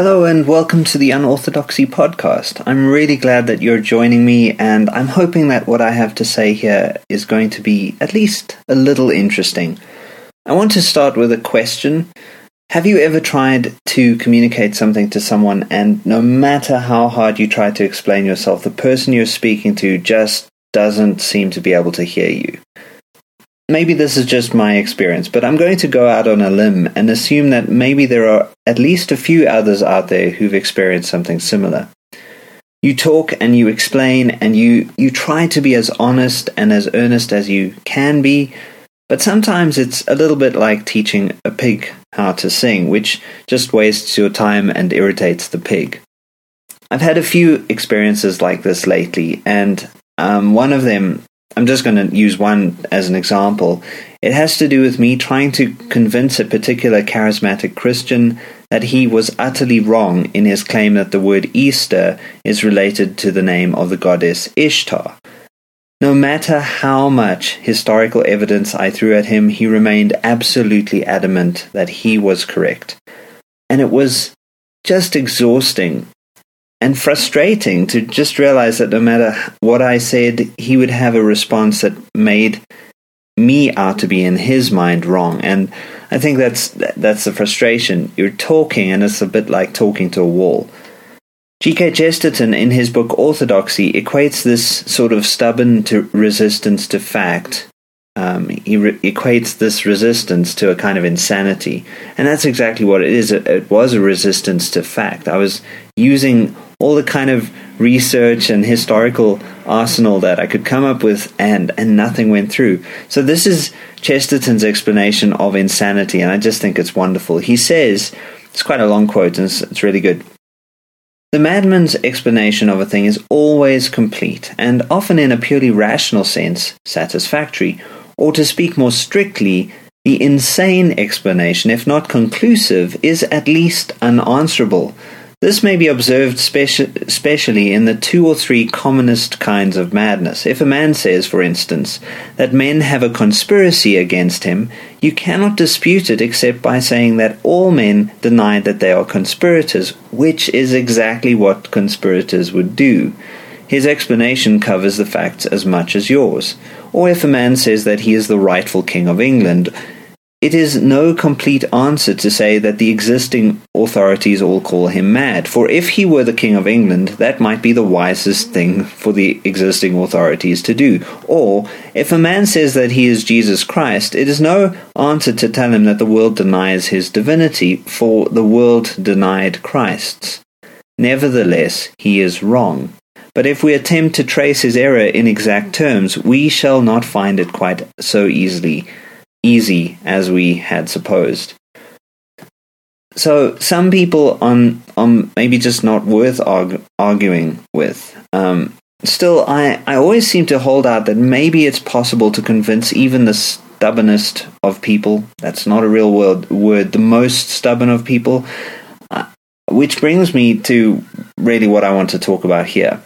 Hello and welcome to the Unorthodoxy podcast. I'm really glad that you're joining me, and I'm hoping that what I have to say here is going to be at least a little interesting. I want to start with a question. Have you ever tried to communicate something to someone, and no matter how hard you try to explain yourself, the person you're speaking to just doesn't seem to be able to hear you? Maybe this is just my experience, but I'm going to go out on a limb and assume that maybe there are at least a few others out there who've experienced something similar. You talk and you explain and you try to be as honest and as earnest as you can be, but sometimes it's a little bit like teaching a pig how to sing, which just wastes your time and irritates the pig. I've had a few experiences like this lately, and one of them, I'm just going to use one as an example. It has to do with me trying to convince a particular charismatic Christian that he was utterly wrong in his claim that the word Easter is related to the name of the goddess Ishtar. No matter how much historical evidence I threw at him, he remained absolutely adamant that he was correct. And it was just exhausting and frustrating to just realize that no matter what I said, he would have a response that made me out to be, in his mind, wrong. And I think that's the frustration. You're talking, and it's a bit like talking to a wall. G.K. Chesterton, in his book Orthodoxy, equates this sort of stubborn resistance to fact. He equates this resistance to a kind of insanity. And that's exactly what it is. It was a resistance to fact. I was using all the kind of research and historical arsenal that I could come up with, and nothing went through. So this is Chesterton's explanation of insanity, and I just think it's wonderful. He says, it's quite a long quote, and it's really good. The madman's explanation of a thing is always complete, and often in a purely rational sense, satisfactory, or to speak more strictly, the insane explanation, if not conclusive, is at least unanswerable. This may be observed especially in the two or three commonest kinds of madness. If a man says, for instance, that men have a conspiracy against him, you cannot dispute it except by saying that all men deny that they are conspirators, which is exactly what conspirators would do. His explanation covers the facts as much as yours. Or if a man says that he is the rightful king of England, it is no complete answer to say that the existing authorities all call him mad, for if he were the King of England, that might be the wisest thing for the existing authorities to do. Or, if a man says that he is Jesus Christ, it is no answer to tell him that the world denies his divinity, for the world denied Christ's. Nevertheless, he is wrong. But if we attempt to trace his error in exact terms, we shall not find it quite so easy as we had supposed. So some people on maybe just not worth arguing with. Still, I always seem to hold out that maybe it's possible to convince even the stubbornest of people. That's not a real word. The most stubborn of people. Which brings me to really what I want to talk about here.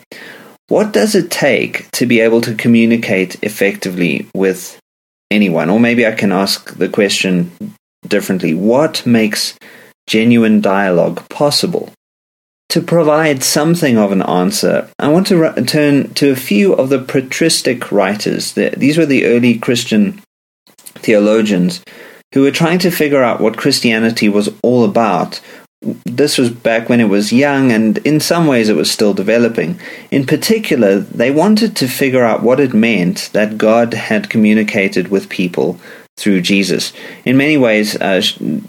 What does it take to be able to communicate effectively with anyone? Or maybe I can ask the question differently. What makes genuine dialogue possible? To provide something of an answer, I want to turn to a few of the patristic writers. These were the early Christian theologians who were trying to figure out what Christianity was all about. This was back when it was young, and in some ways it was still developing. In particular, they wanted to figure out what it meant that God had communicated with people through Jesus. In many ways, as Shane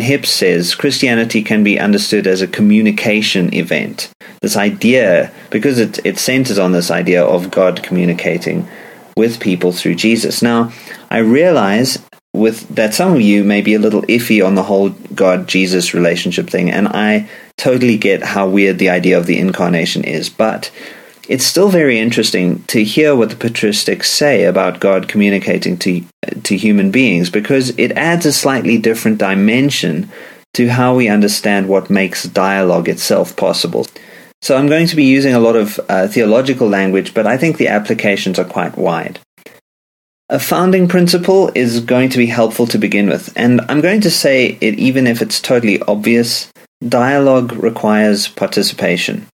Hipps says, Christianity can be understood as a communication event. This idea, because it centers on this idea of God communicating with people through Jesus. Now, I realize with that some of you may be a little iffy on the whole God-Jesus relationship thing, and I totally get how weird the idea of the incarnation is, but it's still very interesting to hear what the patristics say about God communicating to human beings, because it adds a slightly different dimension to how we understand what makes dialogue itself possible. So I'm going to be using a lot of theological language, but I think the applications are quite wide. A founding principle is going to be helpful to begin with, and I'm going to say it even if it's totally obvious Dialogue requires participation.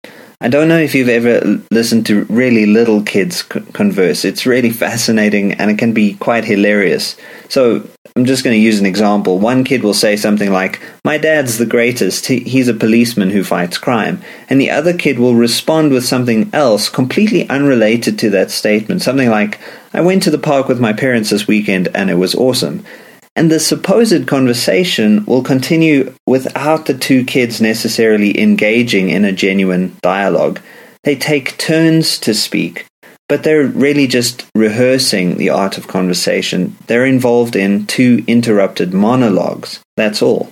I don't know if you've ever listened to really little kids converse. It's really fascinating, and it can be quite hilarious. So I'm just going to use an example. One kid will say something like, "My dad's the greatest. He's a policeman who fights crime." And the other kid will respond with something else completely unrelated to that statement. Something like, "I went to the park with my parents this weekend, and it was awesome." And the supposed conversation will continue without the two kids necessarily engaging in a genuine dialogue. They take turns to speak, but they're really just rehearsing the art of conversation. They're involved in two interrupted monologues. That's all.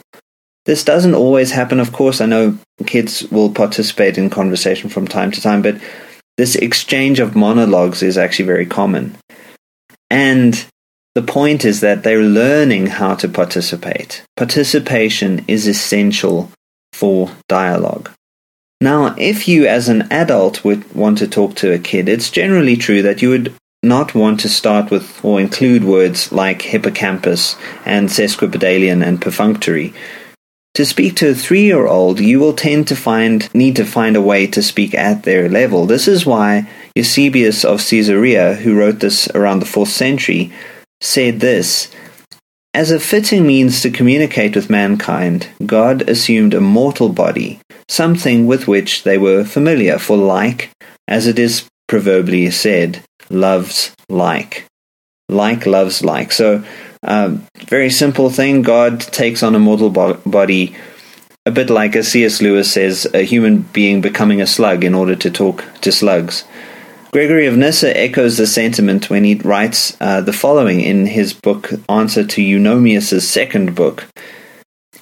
This doesn't always happen, of course. I know kids will participate in conversation from time to time, but this exchange of monologues is actually very common. And the point is that they're learning how to participate. Participation is essential for dialogue. Now, if you as an adult would want to talk to a kid, it's generally true that you would not want to start with or include words like hippocampus and sesquipedalian and perfunctory. To speak to a 3-year-old, you will tend to need to find a way to speak at their level. This is why Eusebius of Caesarea, who wrote this around the 4th century, said this: "As a fitting means to communicate with mankind, God assumed a mortal body, something with which they were familiar, for like, as it is proverbially said, loves like loves like." So, very simple thing, God takes on a mortal body, a bit like, as C.S. Lewis says, a human being becoming a slug in order to talk to slugs. Gregory of Nyssa echoes the sentiment when he writes the following in his book, Answer to Eunomius' Second Book.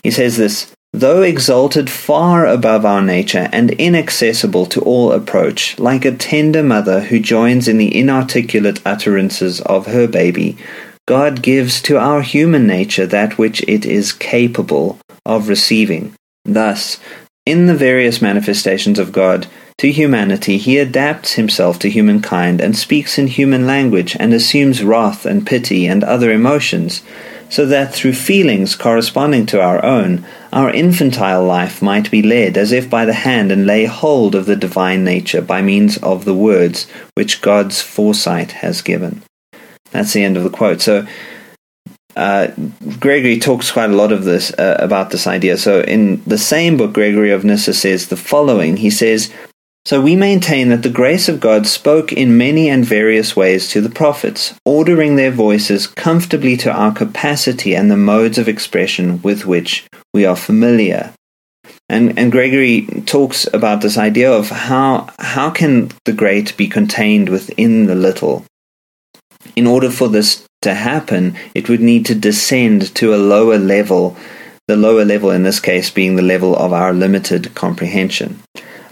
He says this: "Though exalted far above our nature and inaccessible to all approach, like a tender mother who joins in the inarticulate utterances of her baby, God gives to our human nature that which it is capable of receiving. Thus, in the various manifestations of God to humanity, he adapts himself to humankind and speaks in human language and assumes wrath and pity and other emotions, so that through feelings corresponding to our own, our infantile life might be led as if by the hand and lay hold of the divine nature by means of the words which God's foresight has given." That's the end of the quote. So Gregory talks quite a lot of this about this idea. So in the same book, Gregory of Nyssa says the following. He says, "So we maintain that the grace of God spoke in many and various ways to the prophets, ordering their voices comfortably to our capacity and the modes of expression with which we are familiar." And Gregory talks about this idea of how can the great be contained within the little. In order for this to happen, it would need to descend to a lower level, the lower level in this case being the level of our limited comprehension.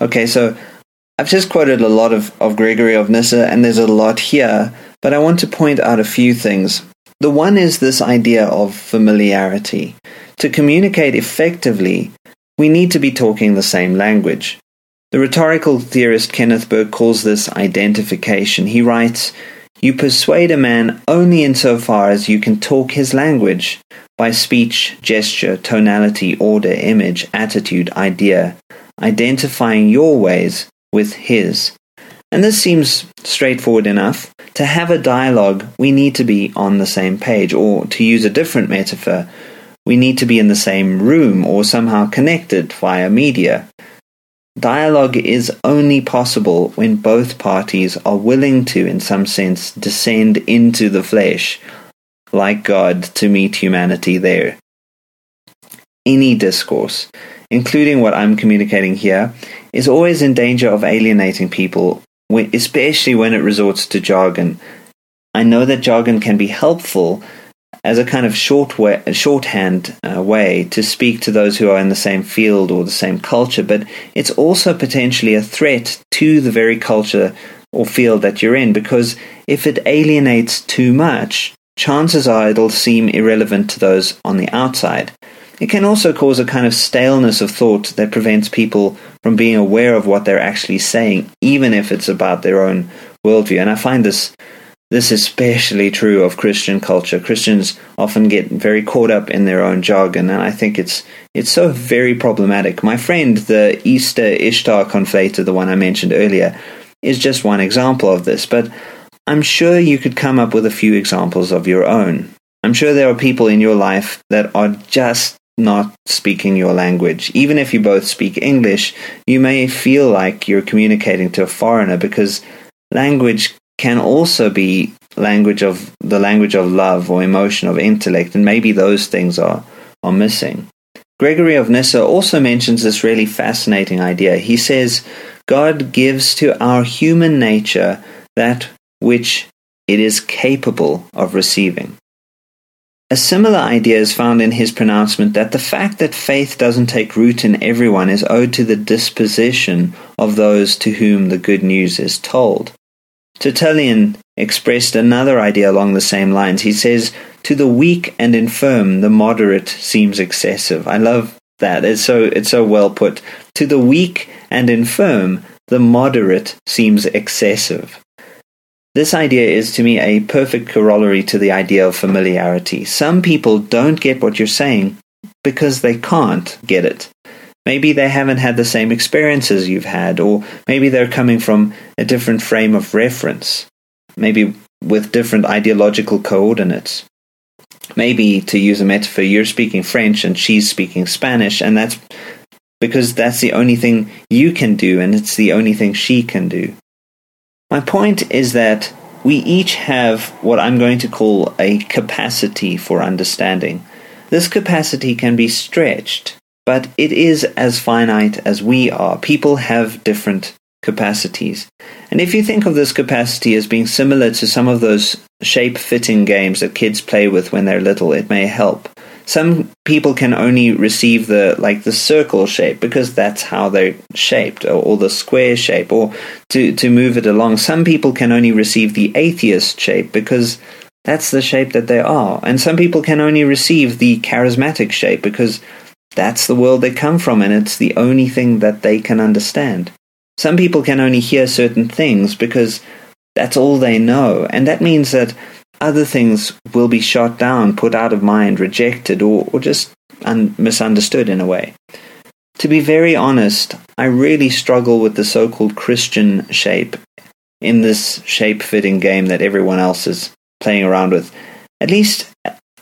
Okay, so I've just quoted a lot of Gregory of Nyssa, and there's a lot here, but I want to point out a few things. The one is this idea of familiarity. To communicate effectively, we need to be talking the same language. The rhetorical theorist Kenneth Burke calls this identification. He writes, "You persuade a man only insofar as you can talk his language by speech, gesture, tonality, order, image, attitude, idea, identifying your ways with his." And this seems straightforward enough. To have a dialogue, we need to be on the same page, or to use a different metaphor, we need to be in the same room or somehow connected via media. Dialogue is only possible when both parties are willing to, in some sense, descend into the flesh, like God, to meet humanity there. Any discourse, including what I'm communicating here, is always in danger of alienating people, especially when it resorts to jargon. I know that jargon can be helpful as a kind of shorthand way to speak to those who are in the same field or the same culture, but it's also potentially a threat to the very culture or field that you're in, because if it alienates too much, chances are it'll seem irrelevant to those on the outside. It can also cause a kind of staleness of thought that prevents people from being aware of what they're actually saying, even if it's about their own worldview. And I find this This is especially true of Christian culture. Christians often get very caught up in their own jargon, and I think it's so very problematic. My friend, the Easter Ishtar conflator, the one I mentioned earlier, is just one example of this, but I'm sure you could come up with a few examples of your own. I'm sure there are people in your life that are just not speaking your language. Even if you both speak English, you may feel like you're communicating to a foreigner, because language can also be the language of love or emotion, of intellect, and maybe those things are missing. Gregory of Nyssa also mentions this really fascinating idea. He says, God gives to our human nature that which it is capable of receiving. A similar idea is found in his pronouncement that the fact that faith doesn't take root in everyone is owed to the disposition of those to whom the good news is told. Tertullian expressed another idea along the same lines. He says, to the weak and infirm, the moderate seems excessive. I love that. It's so well put. To the weak and infirm, the moderate seems excessive. This idea is, to me, a perfect corollary to the idea of familiarity. Some people don't get what you're saying because they can't get it. Maybe they haven't had the same experiences you've had, or maybe they're coming from a different frame of reference, maybe with different ideological coordinates. Maybe, to use a metaphor, you're speaking French and she's speaking Spanish, and that's because that's the only thing you can do, and it's the only thing she can do. My point is that we each have what I'm going to call a capacity for understanding. This capacity can be stretched, but it is as finite as we are. People have different capacities. And if you think of this capacity as being similar to some of those shape-fitting games that kids play with when they're little, it may help. Some people can only receive the circle shape because that's how they're shaped, or the square shape, or to move it along. Some people can only receive the atheist shape because that's the shape that they are. And some people can only receive the charismatic shape because that's the world they come from, and it's the only thing that they can understand. Some people can only hear certain things because that's all they know, and that means that other things will be shot down, put out of mind, rejected, or just misunderstood in a way. To be very honest, I really struggle with the so-called Christian shape in this shape-fitting game that everyone else is playing around with. At least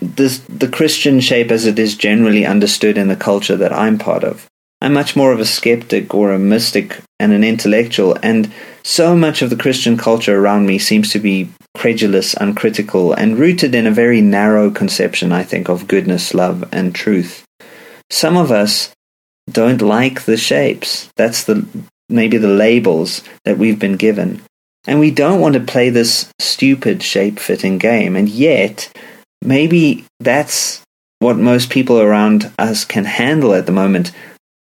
the Christian shape as it is generally understood in the culture that I'm part of. I'm much more of a skeptic or a mystic and an intellectual, and so much of the Christian culture around me seems to be credulous, uncritical, and rooted in a very narrow conception, I think, of goodness, love, and truth. Some of us don't like the shapes. That's maybe the labels that we've been given. And we don't want to play this stupid shape-fitting game, and yet maybe that's what most people around us can handle at the moment.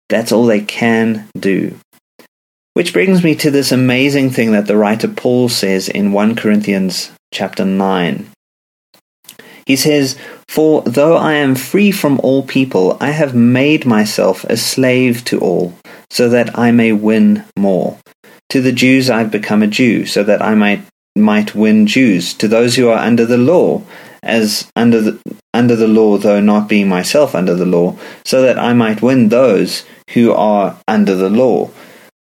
That's all they can do. Which brings me to this amazing thing that the writer Paul says in 1 Corinthians chapter 9. He says, "For though I am free from all people, I have made myself a slave to all, so that I may win more. To the Jews I've become a Jew, so that I might win Jews. To those who are under the law, as under the law, though not being myself under the law, so that I might win those who are under the law.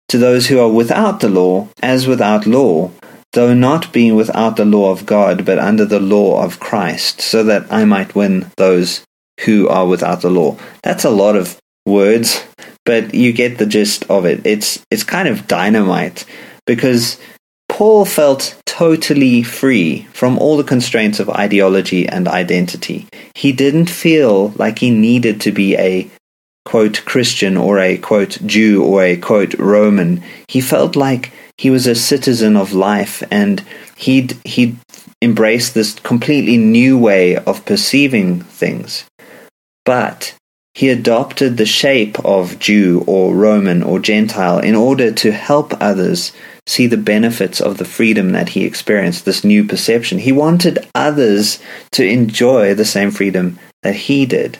To those who are without the law, as without law, though not being without the law of God, but under the law of Christ, so that I might win those who are without the law." That's a lot of words, but you get the gist of it. It's kind of dynamite, because Paul felt totally free from all the constraints of ideology and identity. He didn't feel like he needed to be a, quote, Christian, or a, quote, Jew, or a, quote, Roman. He felt like he was a citizen of life, and he'd embraced this completely new way of perceiving things. But he adopted the shape of Jew or Roman or Gentile in order to help others see the benefits of the freedom that he experienced, this new perception. He wanted others to enjoy the same freedom that he did.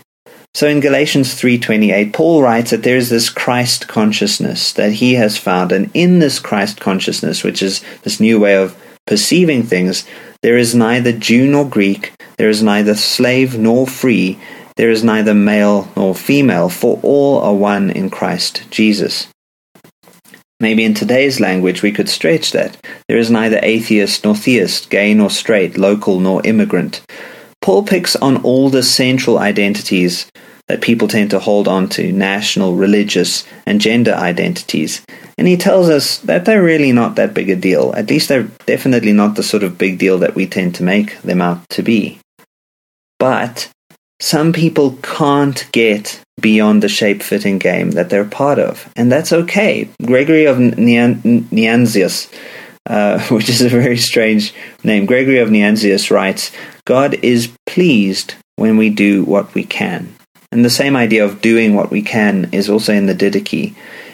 So in Galatians 3:28, Paul writes that there is this Christ consciousness that he has found, and in this Christ consciousness, which is this new way of perceiving things, There is neither Jew nor Greek, there is neither slave nor free, there is neither male nor female, for all are one in Christ Jesus. Maybe in today's language we could stretch that. There is neither atheist nor theist, gay nor straight, local nor immigrant. Paul picks on all the central identities that people tend to hold on to, national, religious, and gender identities. And he tells us that they're really not that big a deal. At least they're definitely not the sort of big deal that we tend to make them out to be. But some people can't get beyond the shape-fitting game that they're part of. And that's okay. Gregory of Nazianzus, which is a very strange name, Gregory of Nazianzus writes, God is pleased when we do what we can. And the same idea of doing what we can is also in the Didache.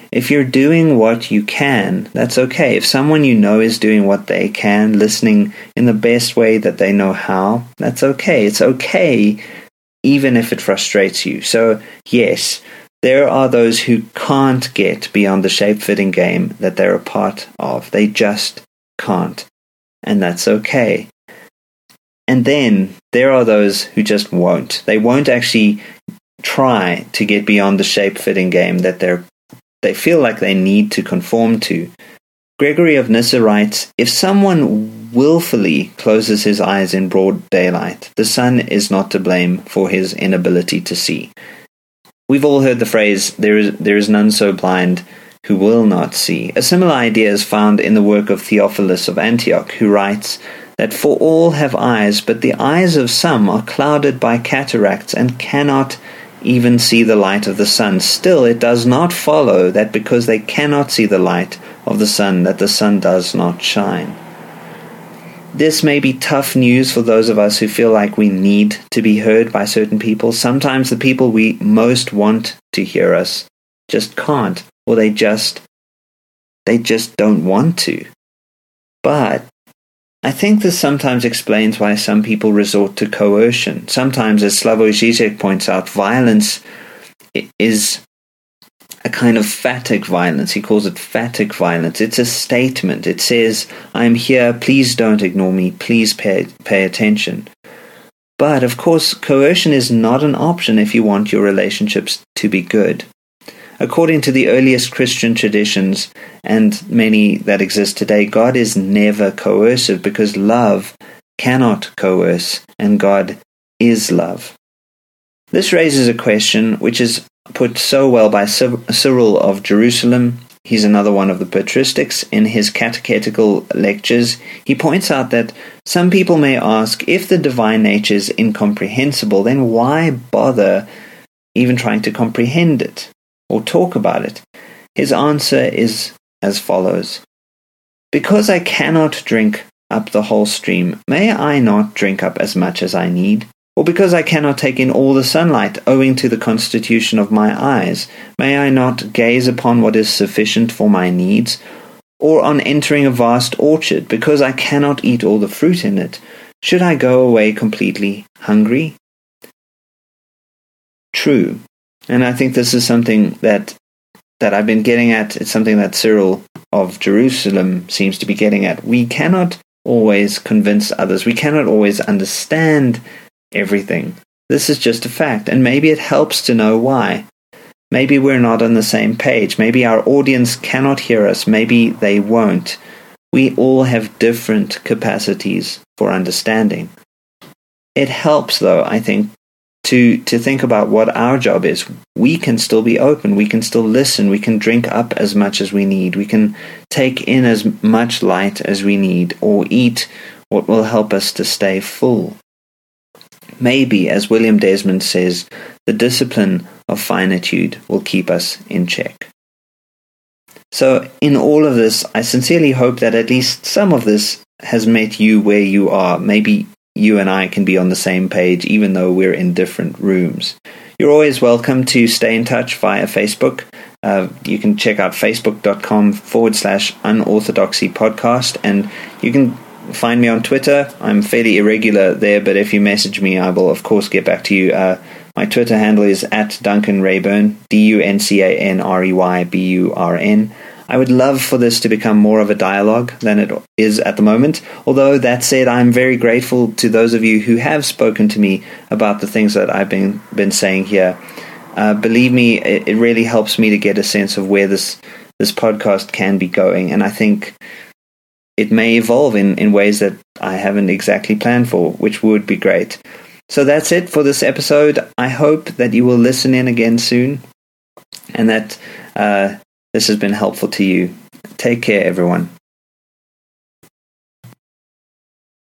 If you're doing what you can, that's okay. If someone you know is doing what they can, listening in the best way that they know how, that's okay. It's okay even if it frustrates you. So yes, there are those who can't get beyond the shape-fitting game that they're a part of. They just can't. And that's okay. And then there are those who just won't. They won't actually try to get beyond the shape-fitting game that they feel like they need to conform to. Gregory of Nyssa writes, if someone willfully closes his eyes in broad daylight, the sun is not to blame for his inability to see. We've all heard the phrase, there is none so blind who will not see. A similar idea is found in the work of Theophilus of Antioch, who writes that for all have eyes, but the eyes of some are clouded by cataracts and cannot even see the light of the sun. Still, it does not follow that because they cannot see the light of the sun, that the sun does not shine. This may be tough news for those of us who feel like we need to be heard by certain people. Sometimes the people we most want to hear us just can't, or they just don't want to. But I think this sometimes explains why some people resort to coercion. Sometimes, as Slavoj Žižek points out, violence is a kind of phatic violence. He calls it phatic violence. It's a statement. It says, I'm here, please don't ignore me, please pay attention. But, of course, coercion is not an option if you want your relationships to be good. According to the earliest Christian traditions, and many that exist today, God is never coercive because love cannot coerce, and God is love. This raises a question which is put so well by Cyril of Jerusalem. He's another one of the patristics. In his catechetical lectures, he points out that some people may ask, if the divine nature is incomprehensible, then why bother even trying to comprehend it or talk about it? His answer is as follows. Because I cannot drink up the whole stream, may I not drink up as much as I need? Or because I cannot take in all the sunlight, owing to the constitution of my eyes, may I not gaze upon what is sufficient for my needs? Or on entering a vast orchard, because I cannot eat all the fruit in it, should I go away completely hungry? True. And I think this is something that I've been getting at. It's something that Cyril of Jerusalem seems to be getting at. We cannot always convince others. We cannot always understand everything. This is just a fact, and maybe it helps to know why. Maybe we're not on the same page. Maybe our audience cannot hear us. Maybe they won't. We all have different capacities for understanding. It helps, though, I think, to think about what our job is. We can still be open. We can still listen. We can drink up as much as we need. We can take in as much light as we need, or eat what will help us to stay full. Maybe, as William Desmond says, the discipline of finitude will keep us in check. So, in all of this, I sincerely hope that at least some of this has met you where you are. Maybe you and I can be on the same page, even though we're in different rooms. You're always welcome to stay in touch via Facebook. You can check out facebook.com/unorthodoxy podcast, and you can find me on Twitter. I'm fairly irregular there, but if you message me, I will, of course, get back to you. My Twitter handle is @DuncanRayburn, DUNCANREYBURN. I would love for this to become more of a dialogue than it is at the moment, although that said, I'm very grateful to those of you who have spoken to me about the things that I've been saying here. Believe me, it really helps me to get a sense of where this podcast can be going, and I think it may evolve in ways that I haven't exactly planned for, which would be great. So that's it for this episode. I hope that you will listen in again soon, and that this has been helpful to you. Take care, everyone.